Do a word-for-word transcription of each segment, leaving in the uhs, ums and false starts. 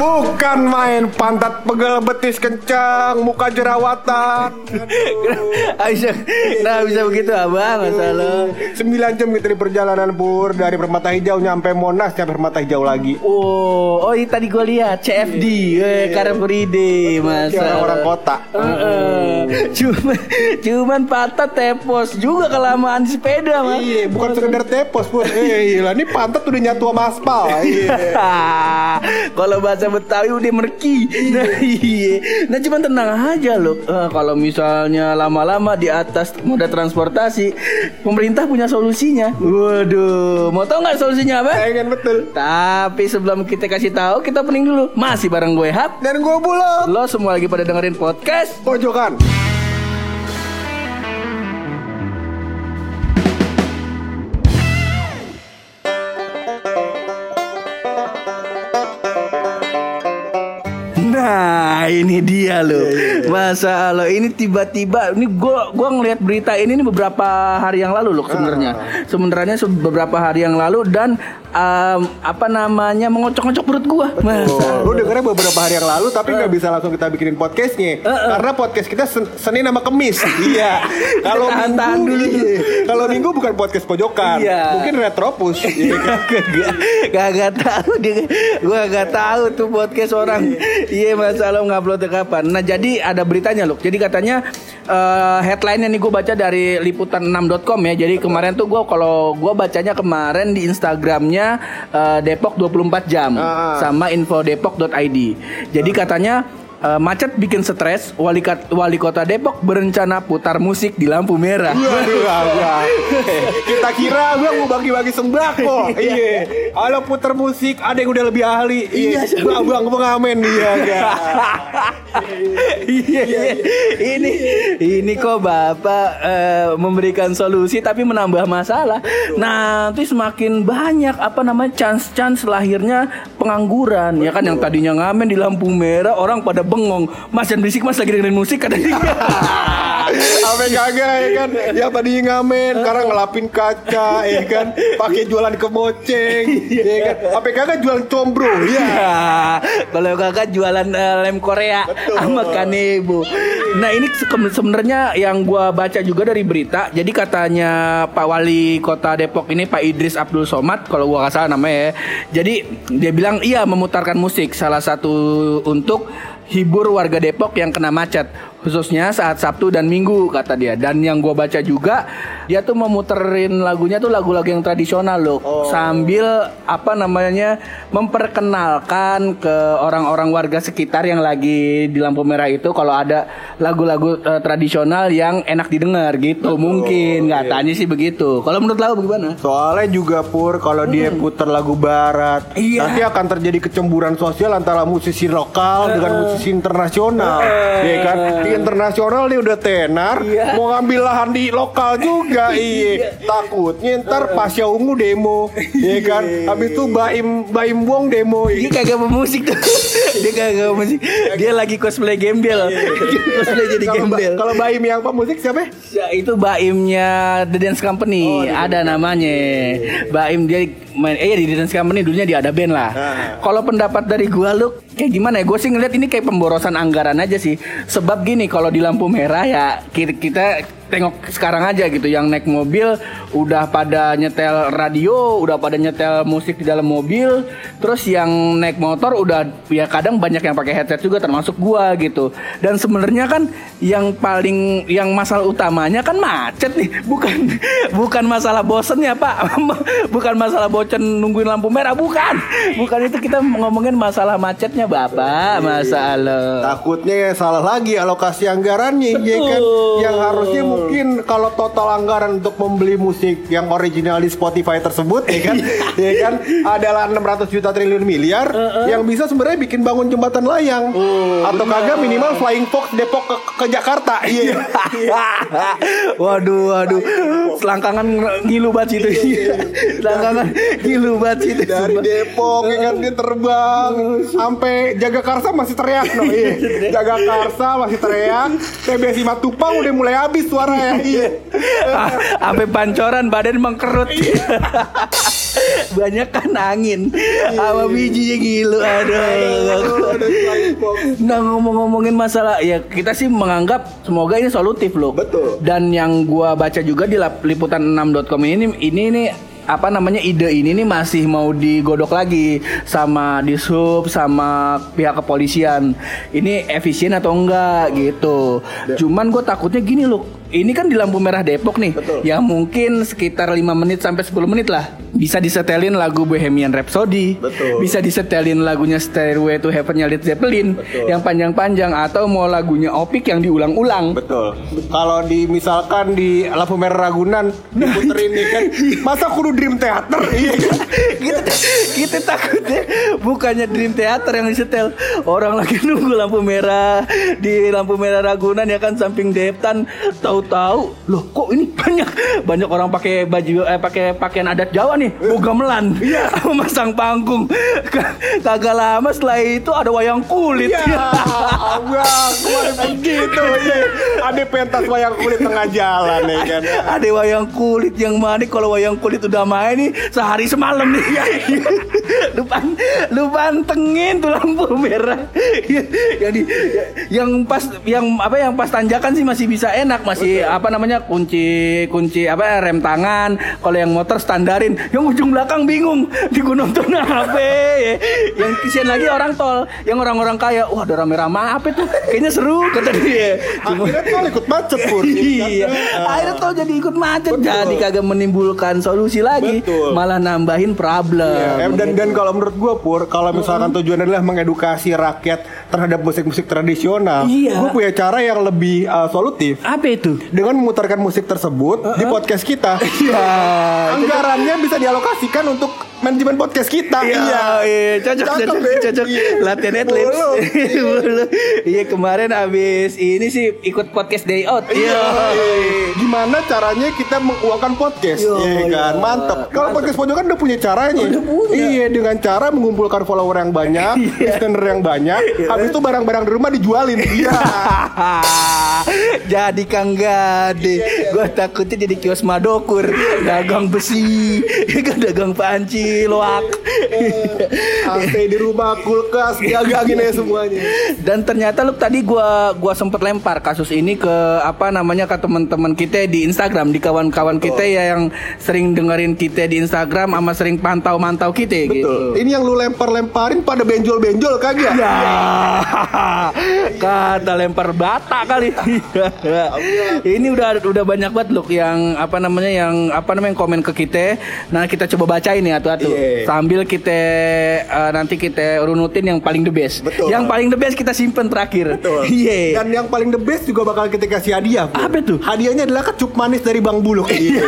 Bukan main pantat pegel betis kencang muka jerawatan. Aisyah, nah bisa begitu abang, masalah. sembilan jam kita di perjalanan pur dari Permata Hijau nyampe Monas, nyampe Permata Hijau lagi. Oh, oh ini tadi gue lihat C F D, yeah. eh Car Free Day, masalah. Orang kota. Uh-uh. Cuman, cuman pantat tepos juga kelamaan di sepeda mas. Iya, bukan sekedar tepos pur. Eh, lah ini pantat udah nyatu sama aspal. Iya. Kalau bahasa Betawi udah merki. Nah, iya. Nah cuman tenang aja loh. Nah, kalau misalnya lama-lama di atas moda transportasi, pemerintah punya solusinya. Waduh, mau tau nggak solusinya apa? Pengen betul. Tapi sebelum kita kasih tahu, kita pening dulu. Masih bareng gue Hap dan gue Bulog. Lo semua lagi pada dengerin podcast Pojokan. Nah ini dia loh, yeah, yeah. Masa lo ini tiba-tiba ini gue gue ngelihat berita ini, ini beberapa hari yang lalu loh sebenarnya, uh. sebenarnya beberapa hari yang lalu dan um, apa namanya mengocok-ngocok perut gue. Masa lo dengernya beberapa hari yang lalu tapi nggak uh. bisa langsung kita bikinin podcastnya, uh, uh. karena podcast kita sen- Senin sama Kemis. Iya. Kalau minggu, kalau minggu bukan podcast Pojokan, yeah. mungkin Retropus. Iya. Gak tahu dia, gue gak tahu tuh podcast orang. Iya. Mas Alom ngupload kapan? Nah jadi ada beritanya loh. Jadi katanya uh, headline-nya nih gue baca dari liputan enam dot com ya. Jadi kemarin tuh gue kalau gue bacanya kemarin di Instagramnya uh, Depok dua puluh empat jam uh. sama info Depok dot i d. Jadi uh. katanya Uh, macet bikin stres, wali, kat, wali kota Depok berencana putar musik di lampu merah. Waduh, kita kira gue mau bagi-bagi sembako. Iya, kalau putar musik ada yang udah lebih ahli. Iya, gua abang pengamen dia. Iya, ini ini kok bapak uh, memberikan solusi tapi menambah masalah. Nah, nanti semakin banyak apa namanya chance-chance lahirnya pengangguran. Betul. Ya kan yang tadinya ngamen di lampu merah orang pada bengong, mas jangan berisik mas lagi dengerin musik katanya. Apa kagak ya kan, yang tadinya ngamen sekarang ngelapin kaca ya kan, pakai jualan keboceng ya kan, apa kagak jualan combro ya, ya kalau kagak jualan uh, lem Korea sama kanebo. Nah ini sebenarnya yang gua baca juga dari berita, jadi katanya Pak Wali Kota Depok ini Pak Idris Abdul Somad kalau gua nggak salah namanya ya, jadi dia bilang iya memutarkan musik salah satu untuk hibur warga Depok yang kena macet, khususnya saat Sabtu dan Minggu kata dia. Dan yang gue baca juga dia tuh memuterin lagunya tuh lagu-lagu yang tradisional loh, oh. sambil apa namanya memperkenalkan ke orang-orang warga sekitar yang lagi di lampu merah itu kalau ada lagu-lagu uh, tradisional yang enak didengar gitu. Betul, mungkin nggak, iya. Tanya sih begitu. Kalau menurut lo bagaimana? Soalnya juga pur kalau hmm. dia putar lagu barat, iya. nanti akan terjadi kecemburuan sosial antara musisi lokal uh. dengan musisi internasional, uh. ya kan? Internasional dia udah tenar, iya. mau ngambil lahan di lokal juga, iya. Takutnya ntar Pasha Ungu demo, iya kan? Habis itu Baim Baim Wong demo. Dia kagak pemusik tuh, dia kagak pemusik. Dia lagi cosplay gembel, cosplay jadi gembel. Kalau Baim yang pemusik siapa? Ya, itu Baimnya The Dance Company, oh, ada namanya. Baim dia main, eh ya di The Dance Company dulunya dia ada band lah. Nah. Kalau pendapat dari gua lu, kayak gimana ya? Gua sih ngeliat ini kayak pemborosan anggaran aja sih. Sebab gini kalau di lampu merah ya kita, kita tengok sekarang aja gitu, yang naik mobil udah pada nyetel radio, udah pada nyetel musik di dalam mobil, terus yang naik motor udah ya kadang banyak yang pakai headset juga termasuk gua gitu. Dan sebenarnya kan yang paling yang masalah utamanya kan macet nih, bukan bukan masalah bosennya Pak, bukan masalah bocen nungguin lampu merah, bukan. Bukan itu, kita ngomongin masalah macetnya Bapak, masalah. Takutnya salah lagi alokasi anggarannya ya kan, yang harusnya mungkin kalau total anggaran untuk membeli musik yang original di Spotify tersebut ya kan, ya kan adalah enam ratus juta triliun miliar uh, uh. yang bisa sebenarnya bikin bangun jembatan layang uh, atau bener. Kagak minimal Flying Fox Depok ke, ke Jakarta. Iya. Waduh waduh. Selangkangan ngilu banget itu. Selangkangan ngilu banget itu. Dari Depok ya kan dia terbang sampai Jagakarsa masih teriak no. Iya. Jagakarsa masih teriak. T B S Matupang udah mulai habis suara. parah ya. Sampai pancoran badan mengkerut. Banyak kan angin sama bijinya gilu. Aduh. Nah, ngomong-ngomongin masalah ya, kita sih menganggap semoga ini solutif loh. Betul. Dan yang gua baca juga di liputan enam dot com ini ini ini apa namanya, ide ini nih masih mau digodok lagi sama Dishub sama pihak kepolisian. Ini efisien atau enggak gitu. Cuman gue takutnya gini loh, ini kan di lampu merah Depok nih. Betul. Yang mungkin sekitar lima menit sampai sepuluh menit lah bisa disetelin lagu Bohemian Rhapsody. Betul. Bisa disetelin lagunya Stairway to Heaven-nya Led Zeppelin. Betul. Yang panjang-panjang, atau mau lagunya Opik yang diulang-ulang. Betul. Kalau di misalkan di lampu merah Ragunan diputerin nih kan, masa kudu Dream Theater. Iya kan? Kita, kita takutnya bukannya Dream Theater yang disetel, orang lagi nunggu lampu merah di lampu merah Ragunan ya kan, samping Deptan, tahu-tahu loh kok ini banyak banyak orang pakai baju eh pakai pakaian adat Jawa nih, bogamelan. Iya, memasang panggung. Kagak lama setelah itu ada wayang kulit. Iya. Abang, kemarin begitu ya. Ada pentas wayang kulit tengah jalan ya kan. Ada wayang kulit yang mana kalau wayang kulit udah main nih sehari semalam nih. Lu pan, lu pantengin tuh lampu merah. Yang di, yang pas yang apa yang pas tanjakan sih masih bisa enak, masih betul. Apa namanya kunci kunci apa rem tangan. Kalau yang motor standarin, yang ujung belakang bingung digunakan tuh apa. Yang kesian lagi orang tol, yang orang-orang kaya, wah ada rame-rame apa tuh, kayaknya seru kata dia. Cuma, akhirnya tol ikut macet pun. Iya. Akhirnya tol jadi ikut macet. Betul. Jadi kagak menimbulkan solusi lagi. Betul. Malah nambahin problem. Iya. Dan gitu. Dan kalau menurut gue Pur, kalau misalkan tujuannya adalah mengedukasi rakyat terhadap musik-musik tradisional, iya, gue punya cara yang lebih uh, solutif. Apa itu? Dengan memutarkan musik tersebut uh-uh. di podcast kita. Iya. Anggarannya bisa dialokasikan untuk manajemen podcast kita. Iya, iya, iya. Cocok, cocok, cocok. Latihan atlet. Iya, kemarin abis ini sih ikut podcast day out. Iya. Gimana caranya kita menguangkan podcast? Iya kan, mantep. Kalau podcast Pojokan udah punya caranya. Udah punya. Iya, dengan cara mengumpulkan follower yang banyak, listener yang banyak. Habis itu barang-barang di rumah dijualin. Iya. Jadi Kang Gade, gue takutnya jadi kios madokur, dagang besi, dagang panci, loak, A C di rumah, kulkas, diagangin aja semuanya. Dan ternyata lu tadi gue gue sempet lempar kasus ini ke apa namanya ke teman-teman kita di Instagram, di kawan-kawan kita ya yang sering dengerin kita di Instagram, sama sering pantau-mantau kita. Betul. Gitu. Ini yang lu lempar-lemparin pada benjol-benjol kagak? Ya. Kata lempar bata kali. Ini udah udah banyak banget loh yang apa namanya yang apa namanya yang komen ke kita. Nah, kita coba bacain ya atu-atu. Yeah. Sambil kita uh, nanti kita runutin yang paling the best. Betul. Yang paling the best kita simpen terakhir. Yeah. Dan yang paling the best juga bakal kita kasih hadiah. Bro. Apa tuh? Hadiahnya adalah kecup manis dari Bang Buluk. Iya.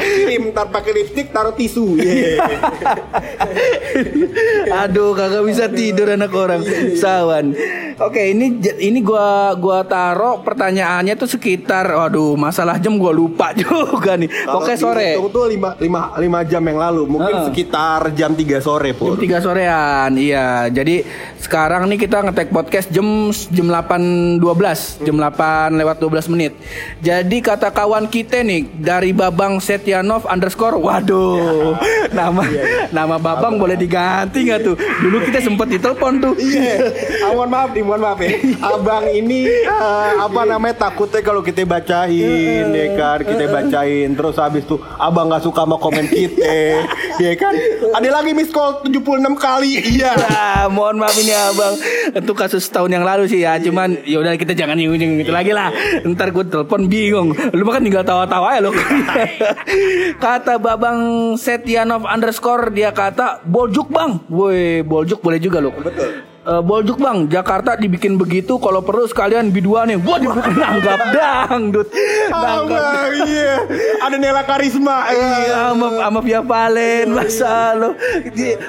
Kirim tar pakai lipstik, taruh tisu. Yeah. Aduh, kagak bisa tidur anak orang. Sawan. Oke, ini ini gua gua taruh pertanyaannya tuh sekitar, waduh, masalah jam gua lupa juga nih. Kalo oke sore. Itu tuh lima jam yang lalu, mungkin uh. sekitar jam tiga sore Pur. Jam tiga sorean. Iya, jadi sekarang nih kita ngetek podcast jam jam delapan lewat dua belas, jam delapan lewat dua belas menit. Jadi kata kawan kita nih dari Babang Setyanov underscore, waduh. Ya. Nama ya, ya. Nama Babang apa? Boleh diganti enggak tuh? Dulu kita sempet ditelepon tuh. Iya. Mohon maaf, mohon maaf ya. Abang ini uh, apa namanya takutnya kalau kita bacain ya kan, kita bacain terus habis tuh abang enggak suka sama komen kita. Ya kan? Ada lagi miss call tujuh puluh enam kali. Iya. Nah, mohon maaf ini abang. Itu kasus setahun yang lalu sih ya. Cuman ya udah kita jangan nyinggung gitu lagi lah. Ntar gue telepon bingung. Lu makan tinggal tawa-tawa ya lo. Kata Babang Setyanov underscore, dia kata boljuk Bang. Woi, boljuk boleh juga lo. Betul. Uh, boljuk Bang, Jakarta dibikin begitu, kalau perlu sekalian biduan nih. Wah, dibikin nanggap dangdut. Nanggap. Oh, iya. Ada Nela Karisma. Iya, sama sama Via Valen, masa lo.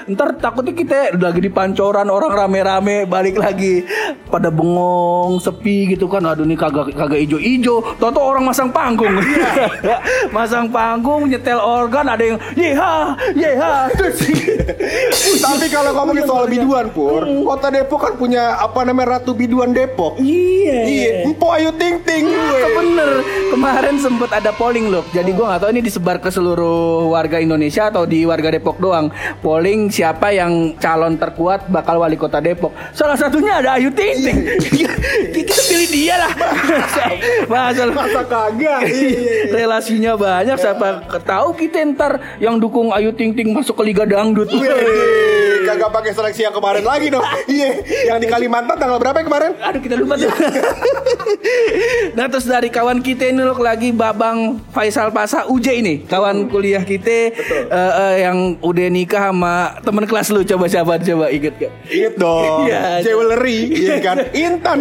Entar takutnya kita lagi di pancoran orang rame-rame balik lagi pada bengong, sepi gitu kan. Aduh, ini kagak kagak ijo-ijo. Toto orang masang panggung. Masang panggung, nyetel organ, ada yang yeha, yeha. Tapi kalau ngomongin soal biduan, Pur, Kota Depok kan punya apa namanya Ratu Biduan Depok. Iya. Iya. Empo Ayu Ting Ting. Iya, bener. Kemarin sempet ada polling loh. Jadi gue nggak tahu ini disebar ke seluruh warga Indonesia atau di warga Depok doang. Polling siapa yang calon terkuat bakal wali kota Depok. Salah satunya ada Ayu Ting Ting. Kita pilih dia lah. Masa masa kagak. Relasinya banyak. Siapa tahu kita ntar yang dukung Ayu Ting Ting masuk ke Liga Dangdut. Kagak pakai seleksi yang kemarin lagi dong. Iya, yang di Kalimantan tanggal berapa ya kemarin? Aduh, kita lupa tuh. Nah, terus dari kawan kita ini loh lagi Babang Faisal Pasha U J ini, kawan kuliah kita uh, uh, yang udah nikah sama teman kelas lu. Coba siapa coba inget gak? Inget dong. Ya, jewelry, iya kan? Intan.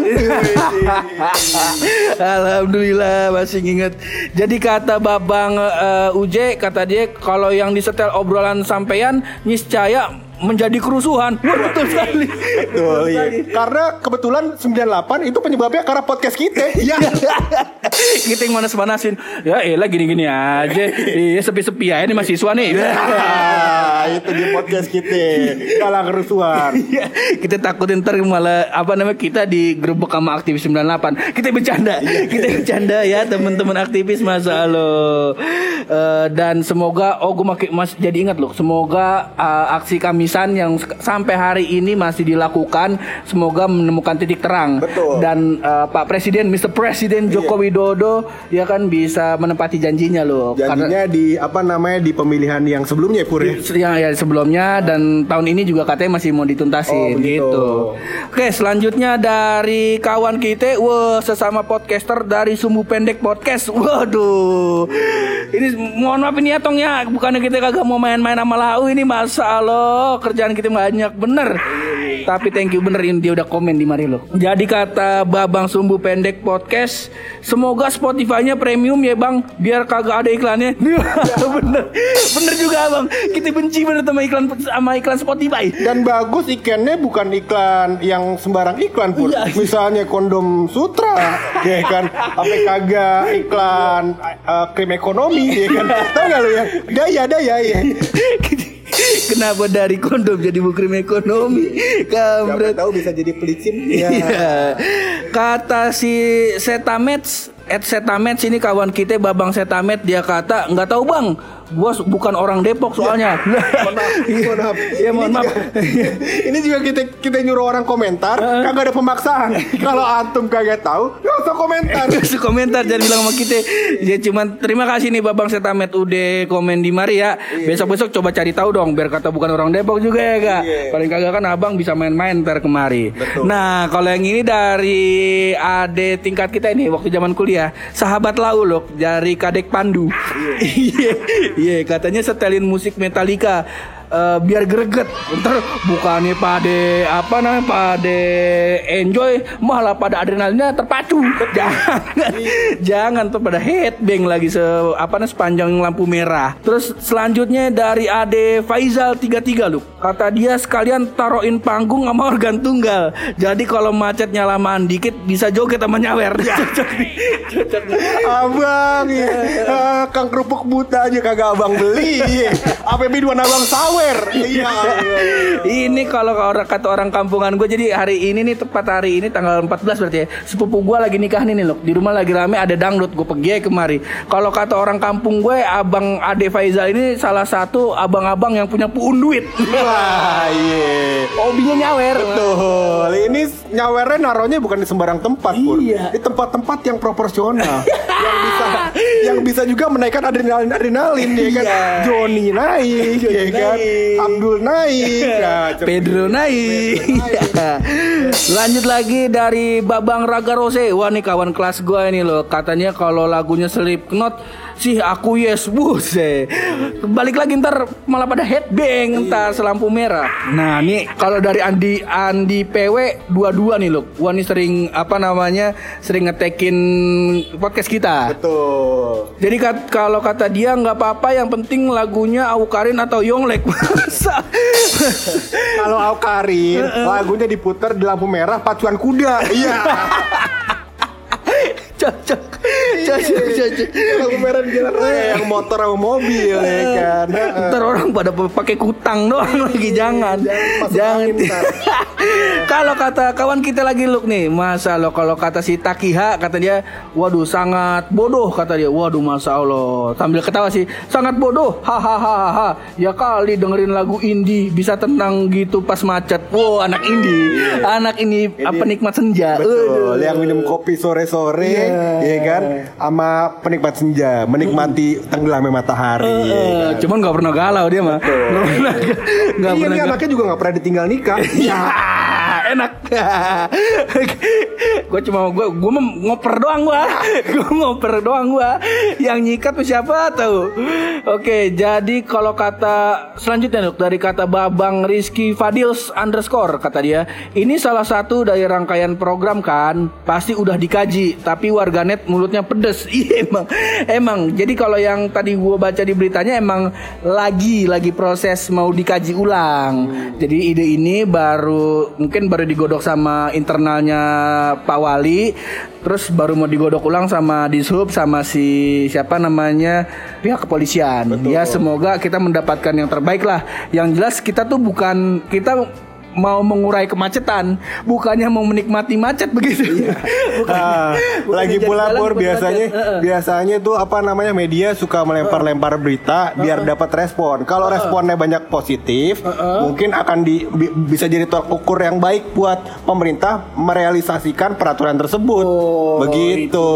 Alhamdulillah masih inget. Jadi kata Babang uh, U J, kata dia kalau yang disetel obrolan sampean niscaya menjadi kerusuhan. Betul sekali. Betul. Iya. Karena kebetulan sembilan puluh delapan itu penyebabnya karena podcast kita. Iya. Kita yang manas-manasin. Ya elah gini-gini aja. Iya sepi-sepi aja nih mahasiswa nih. Nah, itu di podcast kita. Kalah kerusuhan. Kita takutin ntar malah apa namanya kita digerebek sama aktivis sembilan puluh delapan. Kita bercanda. Kita bercanda ya teman-teman aktivis masa lo. Uh, dan semoga oh gue makin mas, jadi ingat loh. Semoga uh, aksi kami yang sampai hari ini masih dilakukan semoga menemukan titik terang. Betul. Dan uh, Pak Presiden, Mister Presiden Joko iya. Widodo ya kan bisa menepati janjinya loh. Janjinya karena, di apa namanya di pemilihan yang sebelumnya Pur ya. Yang ya sebelumnya dan tahun ini juga katanya masih mau dituntasin oh, gitu. Oke, selanjutnya dari kawan kita, wah sesama podcaster dari Sumbu Pendek Podcast. Waduh. Ini mohon maaf ini ya Tong ya, bukannya kita kagak mau main-main sama lau ini masa lo. Kerjaan kita banyak bener. Tapi thank you benerin dia udah komen di mari lo. Jadi kata Babang Sumbu Pendek Podcast, semoga Spotify-nya premium ya bang, biar kagak ada iklannya. Bener, bener juga bang. Kita benci bener sama iklan sama iklan Spotify. Dan bagus iklannya bukan iklan yang sembarang iklan pun. Ya. Misalnya kondom sutra, ya kan. Apa kagak iklan uh, krim ekonomi, ya kan. Tahu nggak lo ya? Daya daya ya. Kenapa dari kondom jadi bukrim ekonomi? Kamu tahu bisa jadi pelicin. Ya. Ya. Kata si Setamet, at Setamet ini kawan kita Babang Setamet dia kata nggak tahu bang. Gua bukan orang Depok soalnya. Ya, mohon maaf. Mohon maaf. Ya, mohon ini, maaf. Juga, ini juga kita kita nyuruh orang komentar, uh. kagak ada pemaksaan. Kalau antum kagak tahu, enggak usah komentar. Enggak usah komentar, jangan bilang sama kita. Ya cuman terima kasih nih Babang Setamet udah komen di mari ya. Besok-besok coba cari tahu dong biar kata bukan orang Depok juga ya, Kak. Paling kagak kan Abang bisa main-main ntar kemari. Betul. Nah, kalau yang ini dari Ade tingkat kita ini waktu zaman kuliah, sahabat lau loh dari Kadek Pandu. Iya. Iya yeah, katanya setelin musik Metallica uh, biar greget. Ntar bukannya pada apa namanya pada enjoy malah pada adrenalinnya terpacu. Jangan jangan tuh pada headbang lagi se apa namanya sepanjang lampu merah. Terus selanjutnya dari Ade Faizal tiga puluh tiga lu. Kata dia sekalian taruhin panggung sama organ tunggal. Jadi kalau macetnya lamaan dikit bisa joget sama nyawer. Cocok. Cocok. Abang ya. Uh, Kang kerupuk buta aja kagak abang beli. A P B dua abang sawer. Iya. Ini kalau orang kata orang kampungan gue jadi hari ini nih tepat hari ini tanggal empat belas berarti ya. Sepupu gue lagi nikah nih nih loh. Di rumah lagi rame ada dangdut gue pergi kemari. Kalau kata orang kampung gue Abang Ade Faizal ini salah satu abang-abang yang punya puun duit. Wah, iya. Hobinya nyawer. Betul. Ini nyawernya naronya bukan di sembarang tempat, Pur. Iya. Di tempat-tempat yang proporsional. yang bisa yang bisa juga menaikkan adrenalin-adrenalin ya kan. Iya. Joni naik, ya kan. Abdul naik, nah, Pedro naik. Pedro naik. Lanjut lagi dari Babang Raga Rose. Wah, nih kawan kelas gue ini loh. Katanya kalau lagunya Slipknot sih aku yes buset. Balik lagi ntar malah pada headbang ntar selampu merah. Nah nih kalau dari Andi Andi P W dua puluh dua nih loh. Wah nih sering apa namanya sering ngetekin podcast kita. Betul. Jadi kat, kalau kata dia nggak apa-apa yang penting lagunya Awkarin atau Yonglek. Kalau Awkarin lagunya diputar di lampu merah pacuan kuda. Iya. Cocok. Pemeran jalan raya yang motor sama mobil ya kan. Ntar orang pada pakai kutang doang lagi, jangan. Jangan. Kalau kata kawan kita lagi Luk nih, masa lo kalau kata si Takiha kata dia, waduh sangat bodoh kata dia. Waduh masa Allah. Sambil ketawa sih, sangat bodoh. Hahaha. Ya kali dengerin lagu indie bisa tenang gitu pas macet. Wow, anak indie. Anak ini apa nikmat senja. Betul. Yang minum kopi sore-sore yeah. ya kan, sama penikmat senja, menikmati mm. tenggelamnya matahari. Uh, ya kan? Cuman nggak pernah galau dia mah. Nggak pernah. Nggak pernah. Ini anaknya juga nggak pernah ditinggal nikah. Ya enak. Gue cuma gue gue ngoper doang gue. Gue ngoper doang gue. Yang nyikat siapa tahu. Oke, jadi kalau kata selanjutnya Dok, dari kata Babang Rizky Fadils underscore kata dia, ini salah satu dari rangkaian program kan pasti udah dikaji, tapi warganet mulutnya pedes. Iya emang, emang. Jadi kalau yang tadi gue baca di beritanya emang lagi lagi proses mau dikaji ulang. Hmm. Jadi ide ini baru mungkin baru digodok sama internalnya Pak Wali, terus baru mau digodok ulang sama Dishub sama si siapa namanya pihak kepolisian. Betul. Ya semoga kita mendapatkan yang terbaik lah. Yang jelas kita tuh bukan kita mau mengurai kemacetan, bukannya mau menikmati macet begitu. Iya. Bukan, uh, bukan lagi pula Pur biasanya macet. biasanya tuh apa namanya media suka melempar-lempar berita uh-uh. biar dapat respon. Kalau uh-uh. responnya banyak positif, uh-uh. mungkin akan di, bi, bisa jadi tolak ukur yang baik buat pemerintah merealisasikan peraturan tersebut. Oh, begitu itu.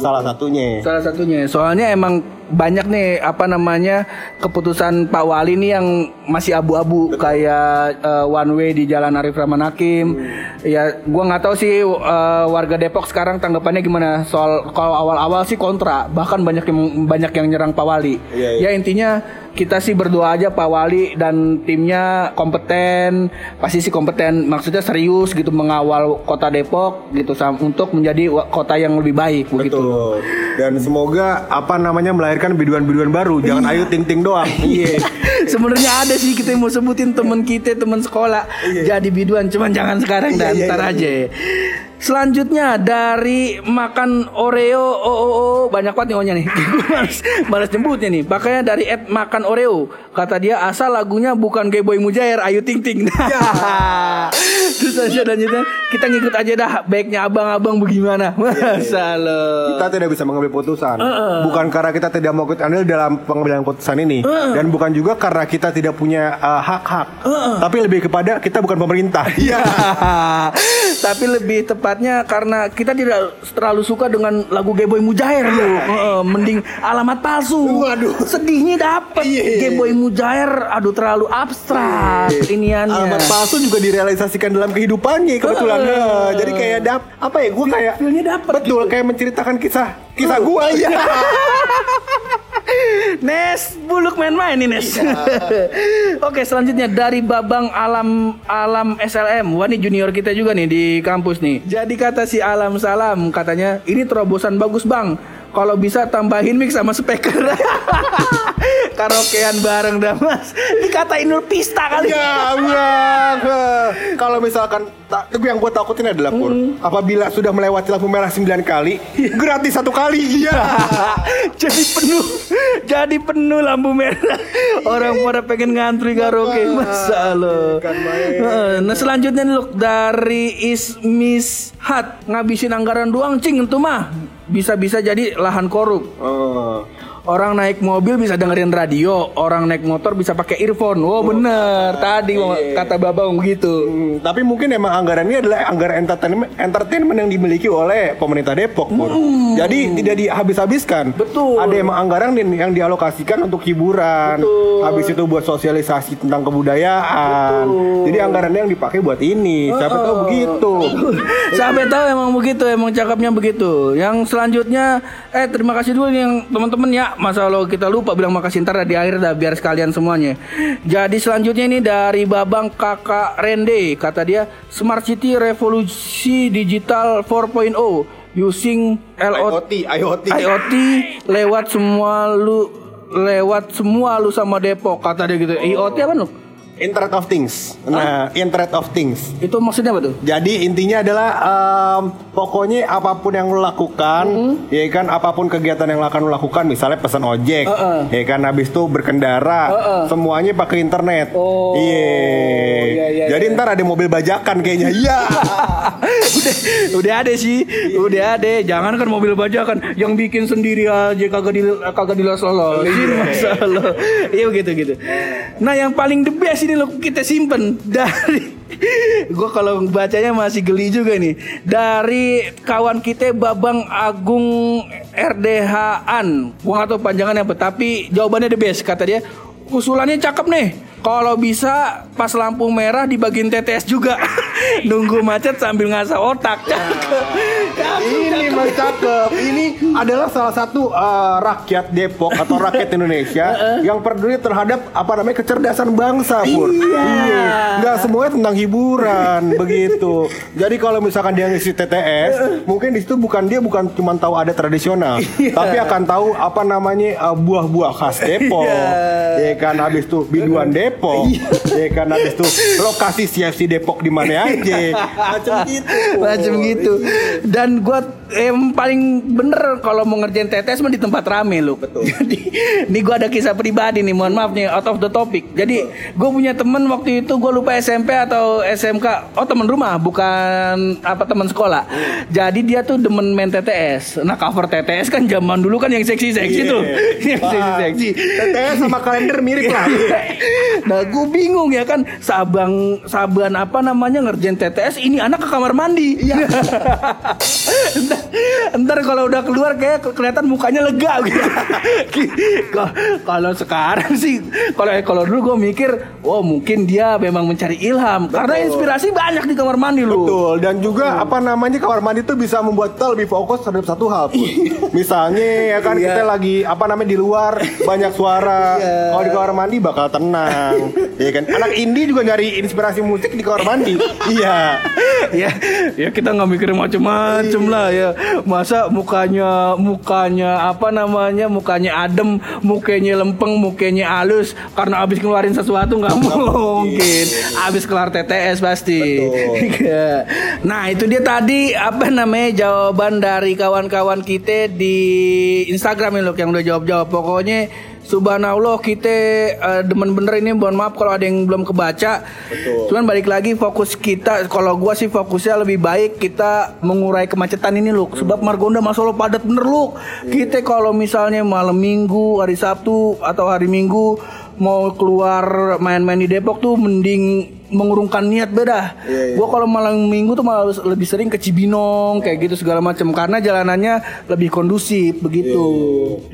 Salah satunya. Salah satunya. Soalnya emang banyak nih apa namanya keputusan Pak Wali nih yang masih abu-abu. Betul. Kayak uh, one way di Jalan Arif Rahman Hakim. Hmm. Ya gue nggak tahu sih uh, warga Depok sekarang tanggapannya gimana soal. Kalau awal-awal sih kontra, bahkan banyak yang banyak yang nyerang Pak Wali. Yeah, yeah. Ya intinya kita sih berdoa aja Pak Wali dan timnya kompeten, pasti sih kompeten, maksudnya serius gitu mengawal kota Depok gitu untuk menjadi kota yang lebih baik. Betul. Begitu. Dan semoga apa namanya melahirkan biduan-biduan baru, jangan Ayu Ting Ting doang. Iya. Sebenarnya ada sih kita mau sebutin teman kita, teman sekolah jadi biduan, cuman jangan sekarang dan ntar aja. Selanjutnya dari makan Oreo, oh, oh, oh. banyak banget nih ohnya nih, balas jemputnya nih. Pakainya dari at makan Oreo, kata dia asal lagunya bukan Geboy Mujair, Ayu Ting Ting. Ya. Terus selanjutnya kita ngikut aja dah, baiknya abang-abang bagaimana? Masa lo. Kita tidak bisa mengambil putusan, uh-uh. bukan karena kita tidak mau ikut andil dalam pengambilan putusan ini, uh-uh. dan bukan juga karena kita tidak punya uh, hak-hak, uh-uh. tapi lebih kepada kita bukan pemerintah. Ya. Tapi lebih tepat. Karena kita tidak terlalu suka dengan lagu Geboy Mujair loh. Uh, mending alamat palsu. Waduh. Sedihnya dapet. Yeah. Geboy Mujair aduh terlalu abstrak. Yeah. Iniannya. Alamat palsu juga direalisasikan dalam kehidupannya kebetulan. Uh, uh, Jadi kayak dap apa ya? Gue kayak feel-nya dapet. Betul gitu. Kayak menceritakan kisah kisah uh. gue ya. Nes, buluk main-main nih Nes. Iya. Oke, selanjutnya dari Babang Alam Alam S L M. Wah, ini junior kita juga nih di kampus nih. Jadi kata si Alam Salam katanya, ini terobosan bagus Bang. Kalau bisa tambahin mix sama speaker. Karaokean bareng dah Mas. Dikatain nur pista kali. Ya, ya. Kalau misalkan ta- yang gue takutin adalah Pur, mm. apabila sudah melewati lampu merah sembilan kali, gratis satu kali. Iya. Jadi penuh. Jadi penuh lampu merah. Orang pada pengen ngantri karaoke. Masa lo. Nah, selanjutnya nih Luk, dari Ismis Hat, ngabisin anggaran doang cing itu mah. Bisa-bisa jadi lahan korup. Oh. Orang naik mobil bisa dengerin radio, orang naik motor bisa pakai earphone. Wow, oh, bener. Ah, Tadi iya. kata Babang gitu. Hmm, tapi mungkin emang anggarannya adalah anggaran entertainment, entertainment yang dimiliki oleh pemerintah Depok. Hmm. Jadi tidak dihabis-habiskan. Betul. Ada emang anggaran yang dialokasikan untuk hiburan. Betul. Habis itu buat sosialisasi tentang kebudayaan. Betul. Jadi anggarannya yang dipakai buat ini. Siapa oh. tahu begitu. Siapa tahu emang begitu, emang cakapnya begitu. Yang selanjutnya, eh terima kasih dulu nih yang teman-teman ya. Masa lo kita lupa bilang makasih, ntar di akhir dah biar sekalian semuanya. Jadi selanjutnya ini dari Babang Kakak Rende, kata dia Smart City Revolusi Digital four point oh using L O T I O T, I O T lewat semua lu lewat semua lu sama Depok kata dia gitu. I O T apa lu? Internet of Things. Nah, huh? Internet of Things. Itu maksudnya apa tuh? Jadi intinya adalah um, pokoknya apapun yang lo lakukan, mm-hmm. ya kan, apapun kegiatan yang akan lo lakukan, misalnya pesan ojek, uh-uh. ya kan, habis itu berkendara, uh-uh. semuanya pakai internet. Oh. Iya. Yeah. Yeah, yeah, jadi yeah. ntar ada mobil bajakan kayaknya. Iya. udah, udah ada sih. Udah ada. Jangan kan mobil bajakan yang bikin sendiri aja kagak di kagak dilosolol. Masalah. Iya begitu-gitu. Nah, yang paling the best ini lo kita simpen dari gue kalau bacanya masih geli juga nih, dari kawan kita Babang Agung R D H-an. Gue gak tau panjangannya apa, tapi jawabannya the best. Kata dia usulannya cakep nih, kalau bisa pas lampu merah dibagiin T T S juga. Nunggu macet sambil ngasah otak. Ini mas cakep. Ini adalah salah satu uh, rakyat Depok atau rakyat Indonesia yang peduli terhadap apa namanya kecerdasan bangsa, Pur. Iya. Enggak semuanya tentang hiburan begitu. Jadi kalau misalkan dia ngisi T T S, mungkin di situ bukan dia bukan cuma tahu ada tradisional, iya. tapi akan tahu apa namanya uh, buah-buah khas Depok. Iya. Ya kan, habis itu biduan Depok. Depok, ya kan, habis itu lokasi C F D Depok di mana aja, macam gitu, macam gitu. Dan gue eh, paling bener kalau mau ngerjain T T S mah di tempat rame lo. Betul. Jadi, nih gue ada kisah pribadi nih, mohon maaf nih, out of the topic. Jadi gue punya temen waktu itu, gue lupa S M P atau S M K, oh temen rumah, bukan apa temen sekolah. Hmm. Jadi dia tuh demen main T T S. Nah cover T T S kan zaman dulu kan yang seksi-seksi yeah. tuh, yang seksi-seksi. T T S sama kalender mirip lah. Nah gue bingung ya kan, sabang saban apa namanya ngerjain T T S, ini anak ke kamar mandi. Iya. ntar, ntar kalau udah keluar kayak kelihatan mukanya lega gitu. Kalau sekarang sih, kalau kalau dulu gue mikir, wow mungkin dia memang mencari ilham. Betul. Karena inspirasi banyak di kamar mandi lu. Betul. Dan juga hmm. apa namanya kamar mandi tuh bisa membuat kita lebih fokus terhadap satu hal. Misalnya ya kan yeah. kita lagi apa namanya di luar banyak suara. Yeah. Kalau di kamar mandi bakal tenang. Ya kan, anak indie juga nyari inspirasi musik di kamar mandi. Iya. Ya, ya kita nggak mikirin macem-macem lah ya. Masa mukanya mukanya apa namanya mukanya adem, mukanya lempeng, mukanya halus karena abis ngeluarin sesuatu nggak mungkin. Abis kelar T T S pasti. Nah itu dia tadi apa namanya jawaban dari kawan-kawan kita di Instagram loh yang udah jawab-jawab. Pokoknya subhanallah kita uh, demen bener ini, mohon maaf kalau ada yang belum kebaca. Betul. Cuman balik lagi fokus kita, kalau gua sih fokusnya lebih baik kita mengurai kemacetan ini loh. Hmm. Sebab Margonda masalah padat bener loh. Hmm. Kita kalau misalnya malam minggu, hari Sabtu atau hari Minggu mau keluar main-main di Depok tuh mending mengurungkan niat beda. Yeah, yeah. Gua kalau malam minggu tuh malah lebih sering ke Cibinong kayak gitu segala macam karena jalanannya lebih kondusif begitu.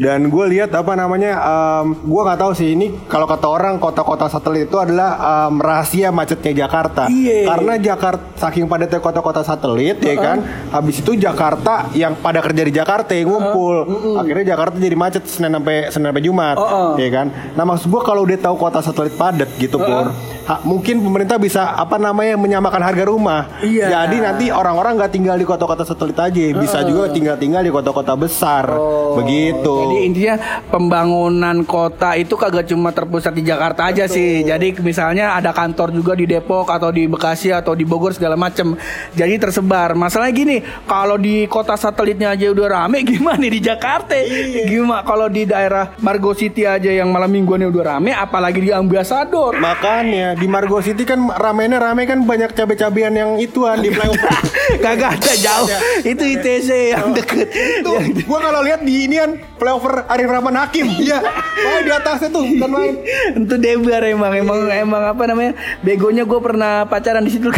Yeah, yeah. Dan gue lihat apa namanya, um, gue nggak tahu sih ini kalau kata orang kota-kota satelit itu adalah um, rahasia macetnya Jakarta. Yeah. Karena Jakarta saking padatnya kota-kota satelit, uh-uh. ya kan. Habis itu Jakarta yang pada kerja di Jakarta yang ngumpul, uh-uh. akhirnya Jakarta jadi macet Senin sampai Senin sampai Jumat, uh-uh. ya kan. Nah maksud gue kalau udah tahu kota satelit padat gitu, uh-uh. Pur, ha, mungkin pemerintah kita bisa apa namanya menyamakan harga rumah. Iya. Jadi nanti orang-orang nggak tinggal di kota-kota satelit aja, bisa uh. juga tinggal-tinggal di kota-kota besar, oh. begitu. Jadi intinya pembangunan kota itu kagak cuma terpusat di Jakarta aja. Betul. Sih. Jadi misalnya ada kantor juga di Depok atau di Bekasi atau di Bogor segala macam. Jadi tersebar. Masalahnya gini, kalau di kota satelitnya aja udah rame, gimana di Jakarta? Iya. Gimana kalau di daerah Margo City aja yang malam mingguannya udah rame, apalagi di Ambassador. Makanya di Margo City kan ramenya rame kan banyak cabai-cabian yang ituan di flyover. Kagak ada jauh. Itu I T C yang deket. Tuh, gua kalau lihat di inian flyover Arif Rahman Hakim. Iya. Wah, di atasnya tuh bukan main. Itu debar emang emang emang apa namanya? Begonya gua pernah pacaran di situ.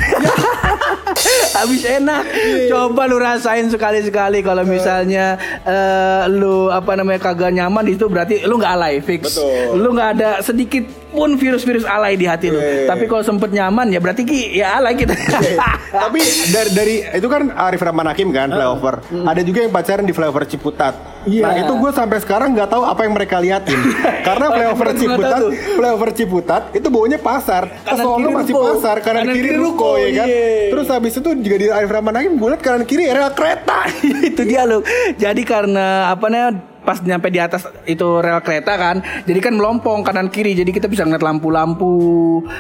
Habis enak. Coba lu rasain sekali-sekali kalau misalnya uh, lu apa namanya kagak nyaman di situ berarti lu enggak alay fix. Betul. Lu enggak ada sedikit pun virus-virus alay di hati lu. E. Tapi kalau sempet nyaman ya berarti ki ya alay kita. E. Tapi dari dari itu kan Arif Rahman Hakim kan flyover. Uh, uh. Ada juga yang pacaran di flyover Ciputat. Yeah. Nah itu gue sampai sekarang nggak tahu apa yang mereka liatin. Karena flyover Ciputat, flyover Ciputat itu baunya pasar. Selalu masih ruko. Pasar karena kanan kiri ruko, ruko ya kan. Ye. Terus habis itu juga di Arif Rahman Hakim gue liat kanan kiri rel kereta. Itu dia loh. Jadi karena apa namanya pas nyampe di atas itu rel kereta kan, jadi kan melompong kanan kiri, jadi kita bisa ngeliat lampu-lampu.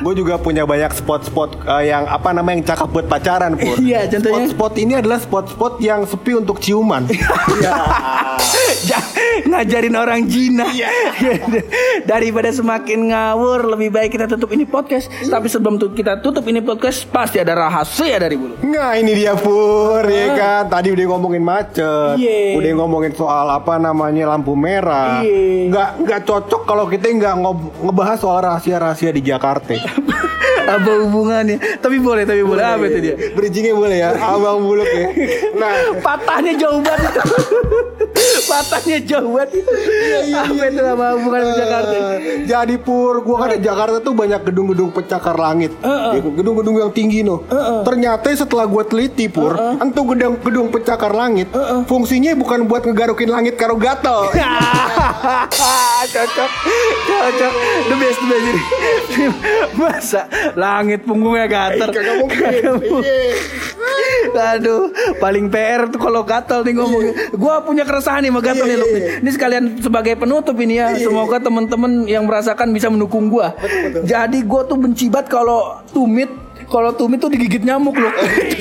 Gue juga punya banyak spot-spot uh, yang apa namanya yang cakep buat pacaran pun. Iya, contohnya spot-spot ini adalah spot-spot yang sepi untuk ciuman. Iya. Ngajarin orang jina. Iya. Daripada semakin ngawur, lebih baik kita tutup ini podcast. Tapi sebelum kita tutup ini podcast, pasti ada rahasia dari Bulu. Nah, ini dia Pur, ah. ya kan. Tadi udah ngomongin macet, yeah. udah ngomongin soal apa namanya lampu merah. Yeah. Nggak nggak cocok kalau kita nggak ngob- ngebahas soal rahasia-rahasia di Jakarta. Apa hubungannya? Tapi boleh, tapi boleh. boleh. Apa itu dia? Bridgingnya boleh ya, Abang Buluk ya. Nah, patahnya jauh banget. Patahnya jauh banget. Iya, iya, apa itu sama hubungan uh, Jakarta? Jadi Pur, gua kan di Jakarta tuh banyak gedung-gedung pencakar langit. Uh, uh. Gedung-gedung yang tinggi noh. Uh, uh. Ternyata setelah gua teliti Pur, uh, uh. entu gedung-gedung pencakar langit, uh, uh. fungsinya bukan buat ngegarukin langit karo gatel. Cocok. Cocok. The best the best. Masa langit punggungnya gater. Kagak mungkin. Aduh, paling P R tuh kalau gatel nih ngomongnya. Gua punya keresahan nih sama gatel nih, Luk. Ini sekalian sebagai penutup ini ya. Semoga teman-teman yang merasakan bisa mendukung gua. Betul, betul. Jadi gua tuh benci banget kalau tumit Kalau tumit tuh digigit nyamuk loh.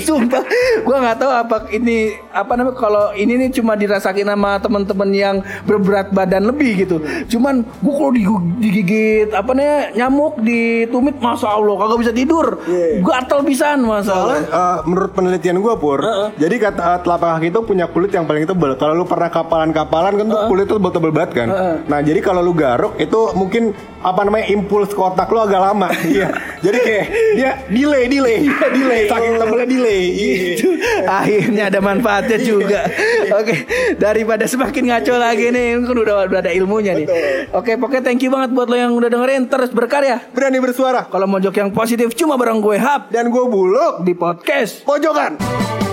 Sumpah, gue nggak tahu apa ini apa namanya kalau ini nih cuma dirasakin sama teman-teman yang berberat badan lebih gitu. Cuman gue kalau digigit apa namanya nyamuk di tumit, masya Allah kagak bisa tidur. Yeah. Gatal pisan masalah. Uh, menurut penelitian gue Pur, uh-uh. jadi kata uh, telapak kaki itu punya kulit yang paling tebal. Kalau lu pernah kapalan-kapalan kan tuh uh-uh. kulit tuh tebal banget kan. Uh-uh. Nah jadi kalau lu garuk itu mungkin apa namanya impuls kotak lu agak lama. Iya. Jadi kayak dia delay. Delay, delay, delay. Saking tebelnya delay. Akhirnya ada manfaatnya juga. Oke, daripada semakin ngaco lagi nih, kan udah, udah ada ilmunya nih. Oke, pokoknya thank you banget buat lo yang udah dengerin. Terus berkarya, berani bersuara. Kalau mojok yang positif cuma bareng gue Hap dan gue Buluk di podcast Pojokan.